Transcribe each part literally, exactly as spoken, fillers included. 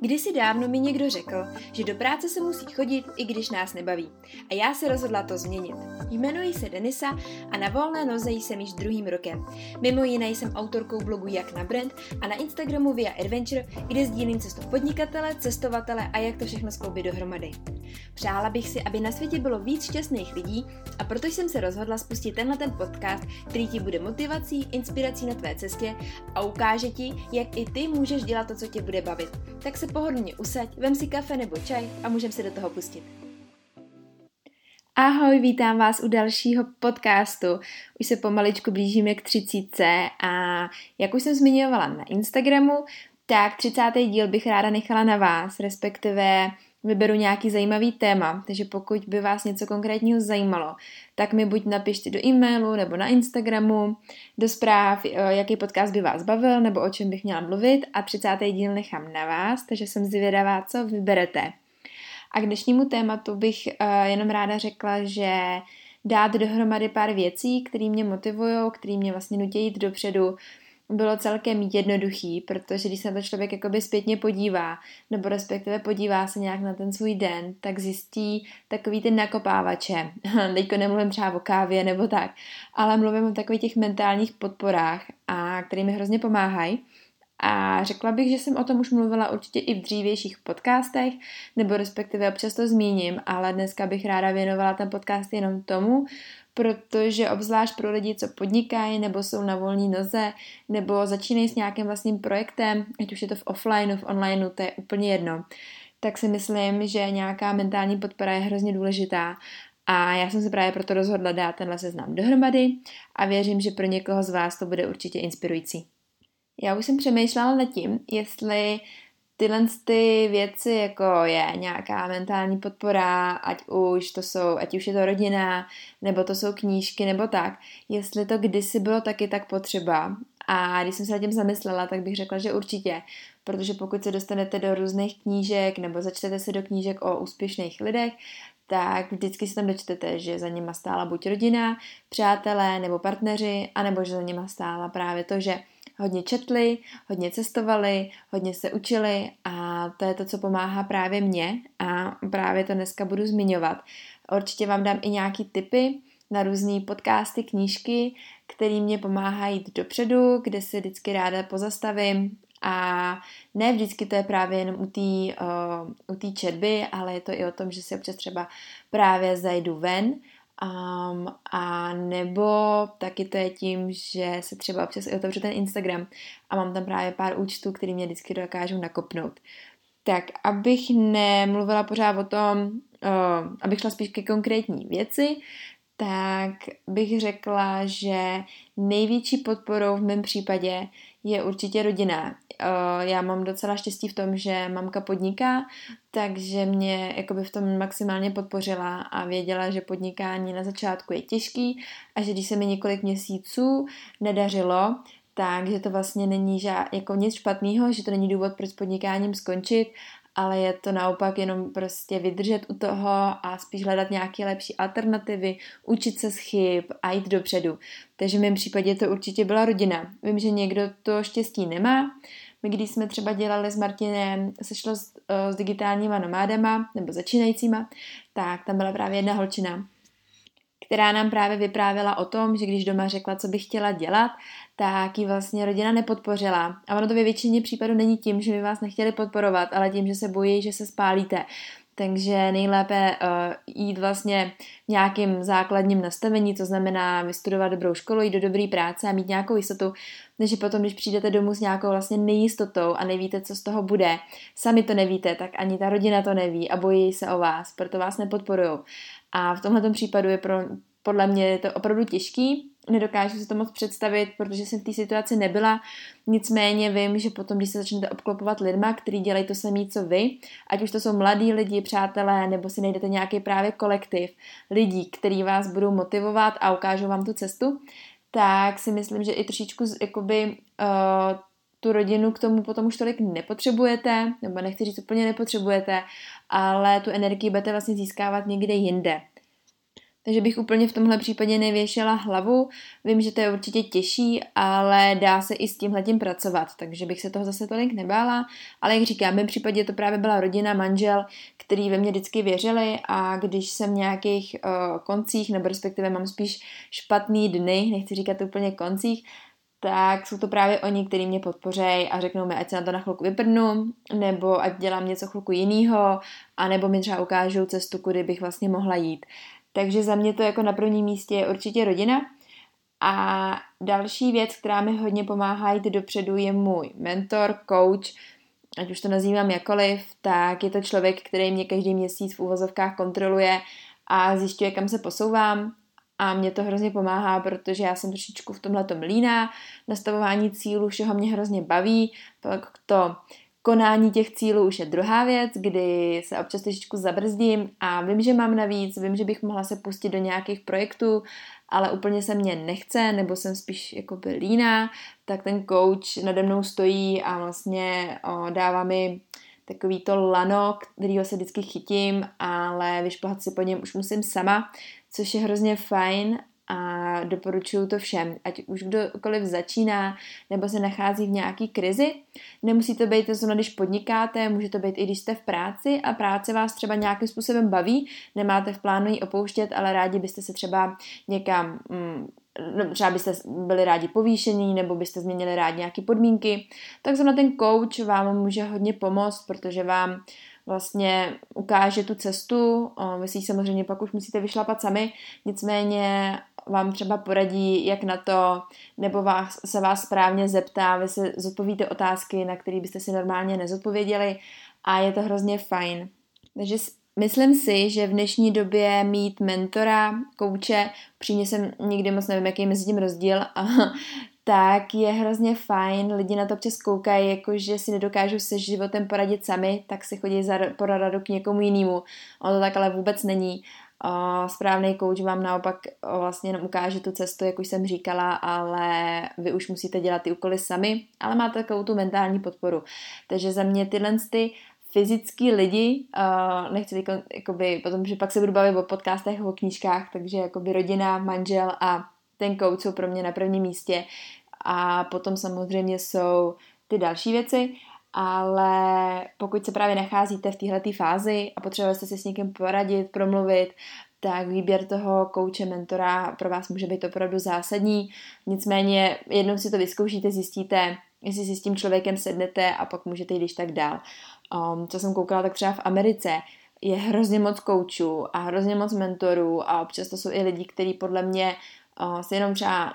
Kdysi dávno mi někdo řekl, že do práce se musí chodit, i když nás nebaví. A já se rozhodla to změnit. Jmenuji se Denisa a na volné noze jsem již druhým rokem. Mimo jiné jsem autorkou blogu Jak na Brand a na Instagramu Via Adventure, kde sdílím cestu podnikatele, cestovatele a jak to všechno skloubit dohromady. Přála bych si, aby na světě bylo víc šťastných lidí, a proto jsem se rozhodla spustit tenhle ten podcast, který ti bude motivací, inspirací na tvé cestě a ukáže ti, jak i ty můžeš dělat to, co tě bude bavit. Tak se pohodlně usaď, vem si kafe nebo čaj a můžeme se do toho pustit. Ahoj, vítám vás u dalšího podcastu. Už se pomaličku blížíme k třicítce a jak už jsem zmiňovala na Instagramu, tak třicátý díl bych ráda nechala na vás, respektive vyberu nějaký zajímavý téma, takže pokud by vás něco konkrétního zajímalo, tak mi buď napište do e-mailu nebo na Instagramu, do zpráv, jaký podcast by vás bavil nebo o čem bych měla mluvit, a třicátý díl nechám na vás, takže jsem zvědavá, co vyberete. A k dnešnímu tématu bych jenom ráda řekla, že dát dohromady pár věcí, které mě motivují, které mě vlastně nutí jít dopředu, bylo celkem jednoduchý, protože když se na to člověk jakoby zpětně podívá, nebo respektive podívá se nějak na ten svůj den, tak zjistí takový ten nakopávače. Teďko nemluvím třeba o kávě nebo tak, ale mluvím o takových těch mentálních podporách, a které mi hrozně pomáhají. A řekla bych, že jsem o tom už mluvila určitě i v dřívějších podcastech, nebo respektive občas to zmíním, ale dneska bych ráda věnovala ten podcast jenom tomu, protože obzvlášť pro lidi, co podnikají, nebo jsou na volné noze, nebo začínají s nějakým vlastním projektem, ať už je to v offlineu, v onlineu, to je úplně jedno, tak si myslím, že nějaká mentální podpora je hrozně důležitá. A já jsem se právě proto rozhodla dát tenhle seznam dohromady a věřím, že pro někoho z vás to bude určitě inspirující. Já už jsem přemýšlela nad tím, jestli tyhle ty věci, jako je nějaká mentální podpora, ať už to jsou, ať už je to rodina, nebo to jsou knížky, nebo tak, jestli to kdysi bylo taky tak potřeba. A když jsem se nad tím zamyslela, tak bych řekla, že určitě, protože pokud se dostanete do různých knížek, nebo začtete se do knížek o úspěšných lidech, tak vždycky si tam dočtete, že za nima stála buď rodina, přátelé, nebo partneři, anebo že za nima stála právě to, že hodně četli, hodně cestovali, hodně se učili, a to je to, co pomáhá právě mně, a právě to dneska budu zmiňovat. Určitě vám dám i nějaký tipy na různé podcasty, knížky, které mě pomáhají jít dopředu, kde se vždycky ráda pozastavím, a ne vždycky to je právě jenom u té u té četby, ale je to i o tom, že si občas třeba právě zajdu ven. Um, a nebo taky to je tím, že se třeba občas i otevřu ten Instagram a mám tam právě pár účtů, který mě vždycky dokážou nakopnout. Tak, abych nemluvila pořád o tom, uh, abych šla spíš ke konkrétní věci, tak bych řekla, že největší podporou v mém případě je určitě rodina. Já mám docela štěstí v tom, že mamka podniká, takže mě jakoby v tom maximálně podpořila a věděla, že podnikání na začátku je těžký a že když se mi několik měsíců nedařilo, takže to vlastně není žád, jako nic špatného, že to není důvod, proč s podnikáním skončit, ale je to naopak jenom prostě vydržet u toho a spíš hledat nějaké lepší alternativy, učit se z chyb a jít dopředu. Takže v mém případě to určitě byla rodina. Vím, že někdo to štěstí nemá. My, když jsme třeba dělali s Martinem sešlo s, s digitálníma nomádama nebo začínajícíma, tak tam byla právě jedna holčina, která nám právě vyprávěla o tom, že když doma řekla, co by chtěla dělat, tak ji vlastně rodina nepodpořila. A ono to ve většině případů není tím, že by vás nechtěli podporovat, ale tím, že se bojí, že se spálíte. Takže nejlépe uh, jít vlastně v nějakým základním nastavení, to znamená vystudovat dobrou školu, jít do dobré práce a mít nějakou jistotu, než potom, když přijdete domů s nějakou vlastně nejistotou a nevíte, co z toho bude, sami to nevíte, tak ani ta rodina to neví a bojí se o vás, proto vás nepodporujou. A v tomhletom případu je pro, podle mě je to opravdu těžký, nedokážu si to moc představit, protože jsem v té situaci nebyla, nicméně vím, že potom, když se začnete obklopovat lidma, kteří dělají to samé, co vy, ať už to jsou mladí lidi, přátelé, nebo si najdete nějaký právě kolektiv lidí, který vás budou motivovat a ukážou vám tu cestu, tak si myslím, že i trošičku jakoby, uh, tu rodinu k tomu potom už tolik nepotřebujete, nebo nechci říct úplně nepotřebujete, ale tu energii budete vlastně získávat někde jinde. Takže bych úplně v tomhle případě nevěšela hlavu. Vím, že to je určitě těžší, ale dá se i s tímhletím pracovat, takže bych se toho zase tolik nebála. Ale jak říkám, v mém případě to právě byla rodina, manžel, který ve mě vždycky věřili, a když jsem v nějakých uh, koncích, nebo respektive mám spíš špatný dny, nechci říkat úplně koncích, tak jsou to právě oni, kteří mě podpořejí a řeknou mi, ať se na to na chvilku vyprdnu, nebo ať dělám něco chvilku jinýho, anebo mi třeba ukážou cestu, kudy bych vlastně mohla jít. Takže za mě to jako na prvním místě je určitě rodina. A další věc, která mi hodně pomáhá jít dopředu, je můj mentor, coach, ať už to nazývám jakoliv, tak je to člověk, který mě každý měsíc v úvozovkách kontroluje a zjišťuje, kam se posouvám. A mě to hrozně pomáhá, protože já jsem trošičku v tomhletom líná, nastavování cílů, všeho mě hrozně baví, tak to konání těch cílů už je druhá věc, kdy se občas trošičku zabrzdím a vím, že mám navíc, vím, že bych mohla se pustit do nějakých projektů, ale úplně se mě nechce, nebo jsem spíš jakoby líná, tak ten coach nade mnou stojí a vlastně o, dává mi takový to lano, kterýho se vždycky chytím, ale vyšplhat si po něm už musím sama, což je hrozně fajn a doporučuju to všem. Ať už kdokoliv začíná nebo se nachází v nějaký krizi, nemusí to být to zrovna, když podnikáte, může to být i když jste v práci a práce vás třeba nějakým způsobem baví, nemáte v plánu ji opouštět, ale rádi byste se třeba někam... Mm, třeba byste byli rádi povýšení, nebo byste změnili rádi nějaké podmínky, tak zrovna ten coach vám může hodně pomoct, protože vám vlastně ukáže tu cestu. Vy si samozřejmě pak už musíte vyšlapat sami, nicméně vám třeba poradí, jak na to, nebo vás, se vás správně zeptá, vy se zodpovíte otázky, na které byste si normálně nezodpověděli, a je to hrozně fajn. Takže myslím si, že v dnešní době mít mentora, kouče, přímě jsem nikdy moc nevím, jaký je mezi tím rozdíl, a, tak je hrozně fajn, lidi na to občas koukají, jakože si nedokážou se životem poradit sami, tak si chodí za poradu k někomu jinému. Ono to tak ale vůbec není. O, správný kouč vám naopak o, vlastně jenom ukáže tu cestu, jak už jsem říkala, ale vy už musíte dělat ty úkoly sami, ale máte takovou tu mentální podporu. Takže za mě tyhle ty fyzický lidi, uh, nechci výkon, jakoby, potom, že pak se budu bavit o podcastech, o knížkách, takže jakoby rodina, manžel a ten coach jsou pro mě na prvním místě a potom samozřejmě jsou ty další věci, ale pokud se právě nacházíte v téhleté fázi a potřebujete si s někým poradit, promluvit, tak výběr toho kouče, mentora pro vás může být opravdu zásadní. Nicméně jednou si to vyzkoušíte, zjistíte, jestli si s tím člověkem sednete a pak můžete jít když tak dál. Um, co jsem koukala, tak třeba v Americe je hrozně moc koučů a hrozně moc mentorů a občas to jsou i lidi, kteří podle mě uh, si jenom třeba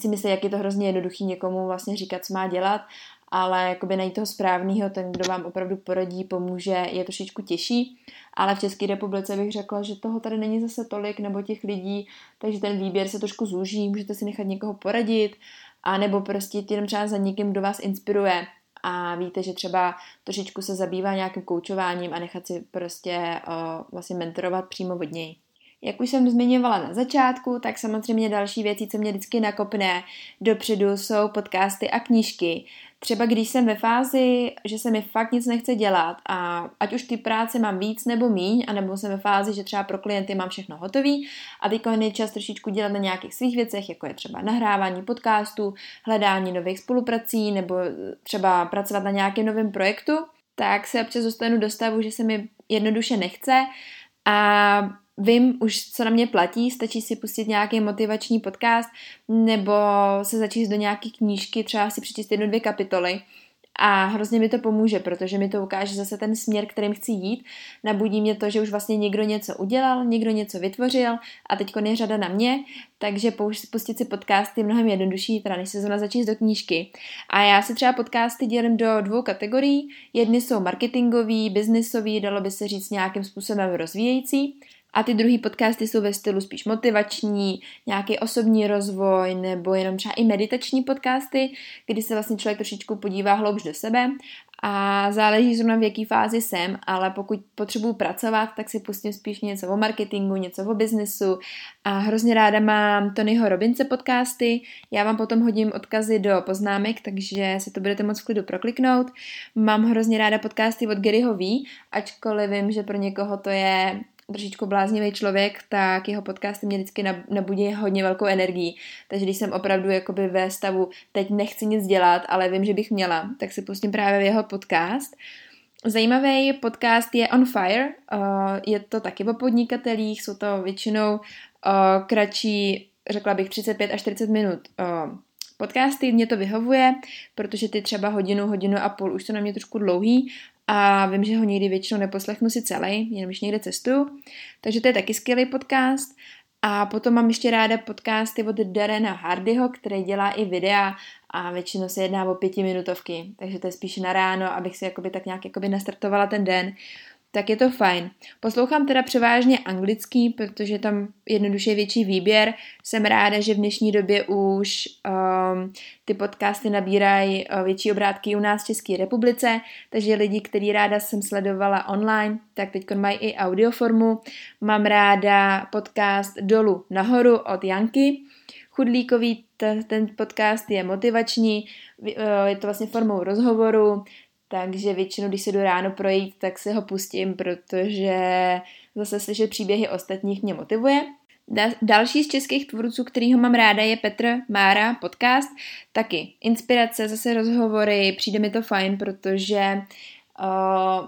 si myslí, jak je to hrozně jednoduchý někomu vlastně říkat, co má dělat, ale jakoby najít toho správného, ten, kdo vám opravdu poradí, pomůže, je trošičku těžší, ale v České republice bych řekla, že toho tady není zase tolik nebo těch lidí, takže ten výběr se trošku zúží, můžete si nechat někoho poradit a nebo prostě jenom třeba za někým, kdo vás inspiruje a víte, že třeba trošičku se zabývá nějakým koučováním a nechat si prostě o, vlastně mentorovat přímo od něj. Jak už jsem zmiňovala na začátku, tak samozřejmě další věcí, co mě vždycky nakopne dopředu, jsou podcasty a knížky. Třeba když jsem ve fázi, že se mi fakt nic nechce dělat a ať už ty práce mám víc nebo míň, anebo jsem ve fázi, že třeba pro klienty mám všechno hotový a teď je čas trošičku dělat na nějakých svých věcech, jako je třeba nahrávání podcastů, hledání nových spoluprací nebo třeba pracovat na nějakém novém projektu, tak se občas dostanu do stavu, že se mi jednoduše nechce a vím už, co na mě platí, stačí si pustit nějaký motivační podcast nebo se začít do nějaké knížky, třeba si přečíst jednu, dvě kapitoly a hrozně mi to pomůže, protože mi to ukáže zase ten směr, kterým chci jít. Nabudí mě to, že už vlastně někdo něco udělal, někdo něco vytvořil a teď je řada na mě, takže pustit si podcasty je mnohem jednodušší, teda než se zrovna začít do knížky. A já si třeba podcasty dělím do dvou kategorií. Jedny jsou marketingový, biznisový, dalo by se říct nějakým způsobem rozvíjející. A ty druhý podcasty jsou ve stylu spíš motivační, nějaký osobní rozvoj nebo jenom třeba i meditační podcasty, kdy se vlastně člověk trošičku podívá hloubš do sebe a záleží zrovna v jaký fázi jsem, ale pokud potřebuju pracovat, tak si pustím spíš něco o marketingu, něco o biznesu a hrozně ráda mám Tonyho Robinse podcasty, já vám potom hodím odkazy do poznámek, takže si to budete moc v klidu prokliknout. Mám hrozně ráda podcasty od Garyho Vee, ačkoliv vím, že pro někoho to je trošičku bláznivý člověk, tak jeho podcasty mě vždycky nabudí hodně velkou energii. Takže když jsem opravdu jakoby ve stavu, teď nechci nic dělat, ale vím, že bych měla, tak se pustím právě jeho podcast. Zajímavý podcast je On Fire, je to taky o podnikatelích, jsou to většinou kratší, řekla bych třicet pět až čtyřicet minut podcasty, mě to vyhovuje, protože ty třeba hodinu, hodinu a půl už to na mě trošku dlouhý a vím, že ho někdy většinou neposlechnu si celý, jenom když někde cestuju, takže to je taky skvělý podcast. A potom mám ještě ráda podcasty od Darrena Hardyho, který dělá i videa a většinou se jedná o pětiminutovky, takže to je spíš na ráno, abych si jakoby tak nějak jakoby nastartovala ten den, tak je to fajn. Poslouchám teda převážně anglický, protože tam jednoduše je větší výběr. Jsem ráda, že v dnešní době už um, ty podcasty nabírají větší obrátky u nás v České republice, takže lidi, který ráda jsem sledovala online, tak teď mají i audioformu. Mám ráda podcast Dolu nahoru od Janky Chudlíkový, ten, ten podcast je motivační, je to vlastně formou rozhovoru, takže většinou, když se jdu ráno projít, tak se ho pustím, protože zase slyšet příběhy ostatních mě motivuje. Další z českých tvůrců, kterýho mám ráda, je Petr Mára podcast. Taky inspirace, zase rozhovory, přijde mi to fajn, protože uh,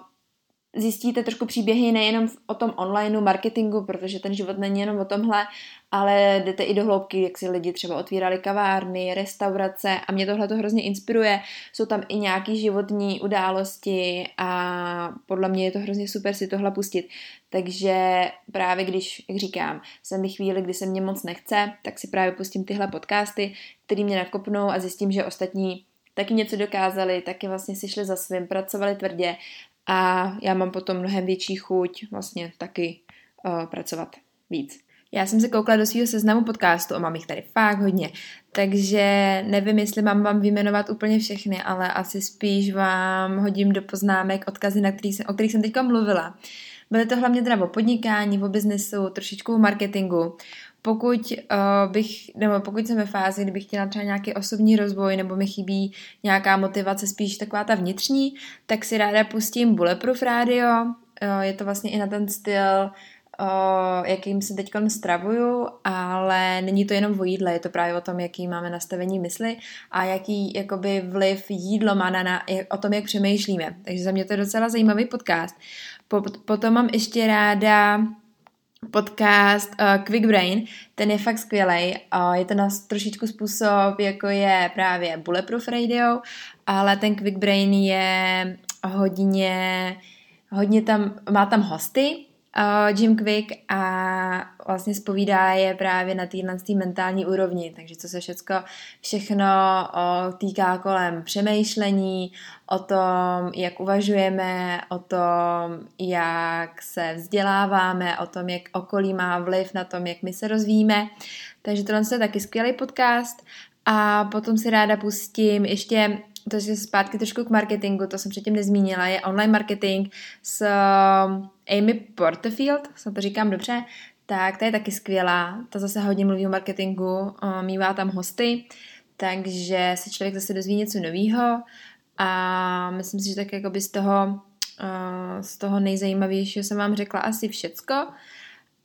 zjistíte trošku příběhy nejenom o tom online marketingu, protože ten život není jenom o tomhle, ale jdete i do hloubky, jak si lidi třeba otvírali kavárny, restaurace a mě tohle to hrozně inspiruje. Jsou tam i nějaký životní události a podle mě je to hrozně super si tohle pustit. Takže právě když, jak říkám, jsem mi chvíli, kdy se mě moc nechce, tak si právě pustím tyhle podcasty, které mě nakopnou a zjistím, že ostatní taky něco dokázali, taky vlastně si šli za svým, pracovali tvrdě a já mám potom mnohem větší chuť vlastně taky uh, pracovat víc. Já jsem se koukla do svého seznamu podcastu a mám jich tady fakt hodně, takže nevím, jestli mám vám vyjmenovat úplně všechny, ale asi spíš vám hodím do poznámek odkazy, na který jsem, o kterých jsem teďka mluvila. Byly to hlavně teda o podnikání, o biznesu, trošičku o marketingu. Pokud uh, bych, nebo pokud jsem ve fázi, kdybych chtěla třeba nějaký osobní rozvoj nebo mi chybí nějaká motivace, spíš taková ta vnitřní, tak si ráda pustím Bulletproof Radio. Uh, je to vlastně i na ten styl, uh, jakým se teď stravuju, ale není to jenom o jídle, je to právě o tom, jaký máme nastavení mysli a jaký jakoby vliv jídlo má na, na o tom, jak přemýšlíme. Takže za mě to je docela zajímavý podcast. Potom mám ještě ráda podcast uh, Quick Brain, ten je fakt skvělej, uh, je to na trošičku způsob, jako je právě Bulletproof Radio, ale ten Quick Brain je hodně, hodně tam, má tam hosty, uh, Jim Kwik a vlastně zpovídá je právě na téhle mentální úrovni, takže co se všecko, všechno uh, týká kolem přemýšlení, o tom, jak uvažujeme, o tom, jak se vzděláváme, o tom, jak okolí má vliv na tom, jak my se rozvíjíme. Takže tohle je taky skvělý podcast. A potom si ráda pustím ještě, to je zpátky trošku k marketingu, to jsem předtím nezmínila, je online marketing s Amy Porterfield, snad to říkám dobře, tak ta je taky skvělá, ta zase hodně mluví o marketingu, mívá tam hosty, takže se člověk zase dozví něco nového. A myslím si, že tak jakoby z toho, z toho nejzajímavějšího jsem vám řekla asi všecko.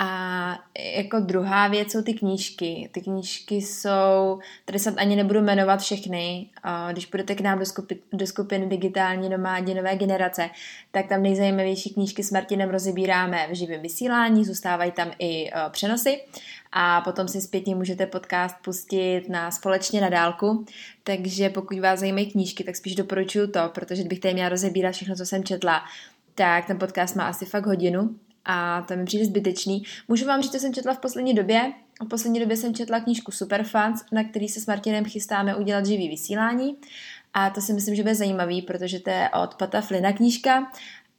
A jako druhá věc jsou ty knížky. Ty knížky jsou, tady snad ani nebudu jmenovat všechny, když budete k nám do, skupi, do skupiny Digitální nomádi nové generace, tak tam nejzajímavější knížky s Martinem rozebíráme v živém vysílání, zůstávají tam i přenosy a potom si zpětně můžete podcast pustit na Společně na dálku, takže pokud vás zajímají knížky, tak spíš doporučuju to, protože kdybych tady měla rozebírat všechno, co jsem četla, tak ten podcast má asi fakt hodinu. A to mi přijde zbytečný. Můžu vám říct, co jsem četla v poslední době. V poslední době jsem četla knížku Superfans, na který se s Martinem chystáme udělat živý vysílání. A to si myslím, že bude zajímavý, protože to je od Pata Flyna knížka.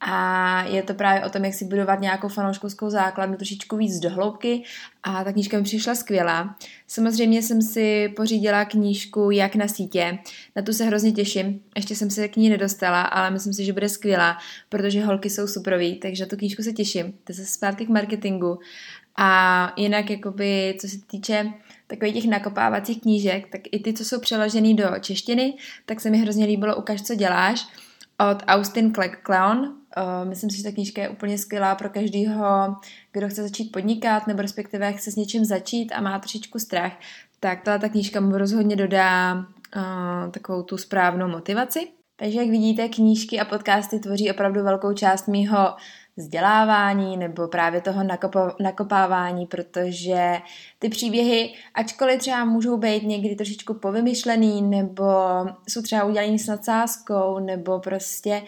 A je to právě o tom, jak si budovat nějakou fanouškovskou základnu trošičku víc do hloubky. A ta knížka mi přišla skvělá. Samozřejmě jsem si pořídila knížku Jak na sítě. Na tu se hrozně těším. Ještě jsem se k ní nedostala, ale myslím si, že bude skvělá, protože holky jsou superový, takže na tu knížku se těším. To je zase zpátky k marketingu. A jinak, jakoby, co se týče takových těch nakopávacích knížek, tak i ty, co jsou přeložený do češtiny, tak se mi hrozně líbilo Ukaž, co děláš. od Austin Kleon. Myslím si, že ta knížka je úplně skvělá pro každého, kdo chce začít podnikat nebo respektive chce s něčím začít a má trošičku strach, tak ta knížka mu rozhodně dodá uh, takovou tu správnou motivaci. Takže jak vidíte, knížky a podcasty tvoří opravdu velkou část mýho vzdělávání nebo právě toho nakopo- nakopávání, protože ty příběhy, ačkoliv třeba můžou být někdy trošičku povymyšlený nebo jsou třeba udělaný s nadsázkou nebo prostě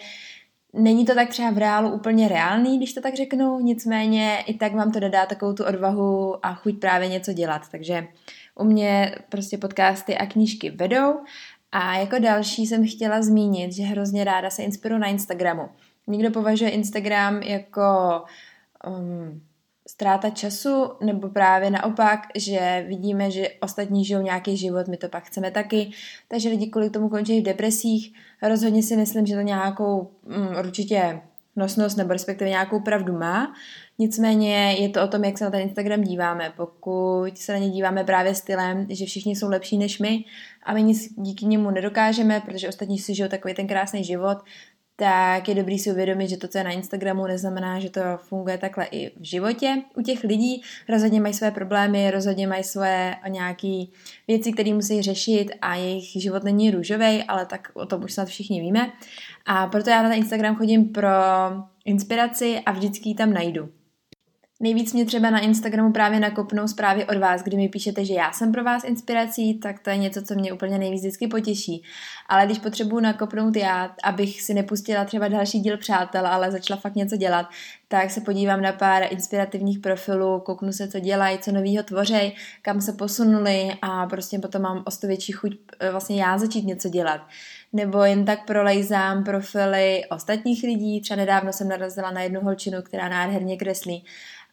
není to tak třeba v reálu úplně reálný, když to tak řeknu, nicméně i tak vám to dodá takovou tu odvahu a chuť právě něco dělat, takže u mě prostě podcasty a knížky vedou. A jako další jsem chtěla zmínit, že hrozně ráda se inspiruji na Instagramu. Někdo považuje Instagram jako um, ztráta času, nebo právě naopak, že vidíme, že ostatní žijou nějaký život, my to pak chceme taky, takže lidi kvůli tomu končí v depresích. Rozhodně si myslím, že to nějakou um, určitě nosnost nebo respektive nějakou pravdu má. Nicméně je to o tom, jak se na ten Instagram díváme. Pokud se na ně díváme právě stylem, že všichni jsou lepší než my a my nic díky němu nedokážeme, protože ostatní si žijou takový ten krásný život, tak je dobrý si uvědomit, že to, co je na Instagramu, neznamená, že to funguje takhle i v životě. U těch lidí rozhodně mají své problémy, rozhodně mají své nějaké věci, které musí řešit a jejich život není růžovej, ale tak o tom už snad všichni víme. A proto já na ten Instagram chodím pro inspiraci a vždycky ji tam najdu. Nejvíc mě třeba na Instagramu právě nakopnou zprávy od vás, kdy mi píšete, že já jsem pro vás inspirací, tak to je něco, co mě úplně nejvíc vždycky potěší. Ale když potřebuju nakopnout já, abych si nepustila třeba další díl Přátel, ale začala fakt něco dělat, tak se podívám na pár inspirativních profilů, kouknu se, co dělají, co novýho tvořej, kam se posunuli a prostě potom mám o sto větší chuť vlastně já začít něco dělat. Nebo jen tak prolejzám profily ostatních lidí, třeba nedávno jsem narazila na jednu holčinu, která nádherně kreslí.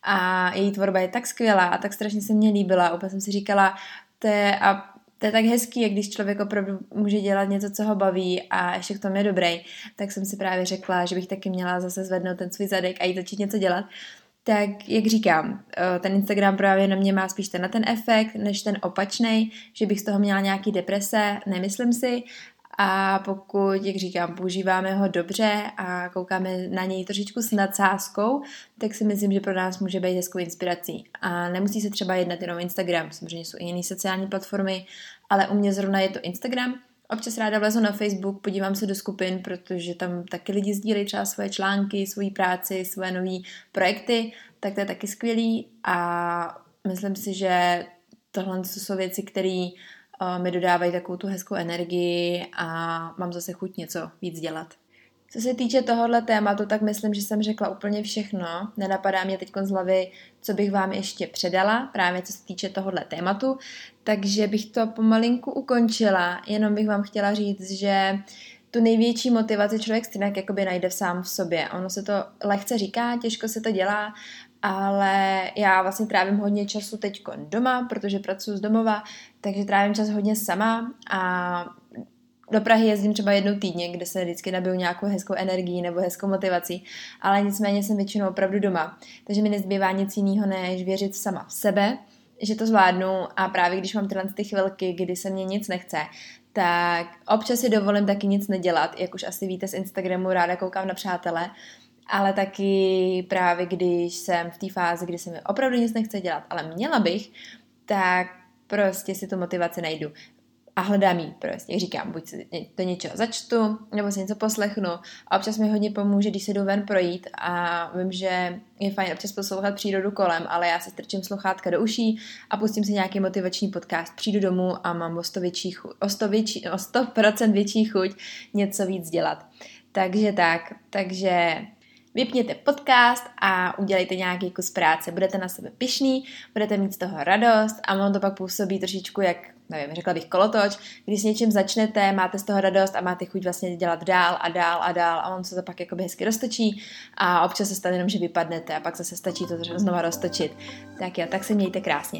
A její tvorba je tak skvělá a tak strašně se mně líbila. Úplně jsem si říkala, to je, a to je tak hezký, jak když člověk opravdu může dělat něco, co ho baví a ještě k tomu je dobrý. Tak jsem si právě řekla, že bych taky měla zase zvednout ten svůj zadek a jít začít něco dělat. Tak jak říkám, ten Instagram právě na mě má spíš ten na ten efekt, než ten opačnej, že bych z toho měla nějaký deprese, nemyslím si. A pokud, jak říkám, používáme ho dobře a koukáme na něj trošičku s nadsázkou, tak si myslím, že pro nás může být hezkou inspirací. A nemusí se třeba jednat jenom Instagram, samozřejmě jsou i jiné sociální platformy, ale u mě zrovna je to Instagram. Občas ráda vlezu na Facebook, podívám se do skupin, protože tam taky lidi sdílejí třeba svoje články, svoji práci, svoje nové projekty, tak to je taky skvělý a myslím si, že tohle jsou věci, které mi dodávají takovou tu hezkou energii a mám zase chuť něco víc dělat. Co se týče tohohle tématu, tak myslím, že jsem řekla úplně všechno. Nenapadá mě teď z hlavy, co bych vám ještě předala, právě co se týče tohohle tématu. Takže bych to pomalinku ukončila, jenom bych vám chtěla říct, že tu největší motivaci člověk stejně jakoby najde sám v sobě. Ono se to lehce říká, těžko se to dělá, ale já vlastně trávím hodně času teď doma, protože pracuji z domova, takže trávím čas hodně sama a do Prahy jezdím třeba jednou týdně, kde se vždycky nabiju nějakou hezkou energii nebo hezkou motivací, ale nicméně jsem většinou opravdu doma, takže mi nezbývá nic jiného, než věřit sama v sebe, že to zvládnu a právě když mám tyhle ty chvilky, kdy se mě nic nechce, tak občas si dovolím taky nic nedělat, jak už asi víte z Instagramu, ráda koukám na přátele, ale taky právě když jsem v té fázi, kdy se mi opravdu nic nechce dělat, ale měla bych, tak prostě si tu motivaci najdu a hledám jí prostě. Jak říkám, buď si do něčeho začtu, nebo si něco poslechnu a občas mi hodně pomůže, když se jdu ven projít a vím, že je fajn občas poslouchat přírodu kolem, ale já se strčím sluchátka do uší a pustím si nějaký motivační podcast, přijdu domů a mám o sto větší, o sto větší, o sto procent větší chuť něco víc dělat. Takže tak, takže vypněte podcast a udělejte nějaký kus práce. Budete na sebe pyšný, budete mít z toho radost a ono to pak působí trošičku jak, nevím, řekla bych kolotoč. Když s něčím začnete, máte z toho radost a máte chuť vlastně dělat dál a dál a dál a on se to pak jakoby hezky roztočí a občas se stane jenom, že vypadnete a pak zase stačí to znova roztočit. Tak jo, tak se mějte krásně.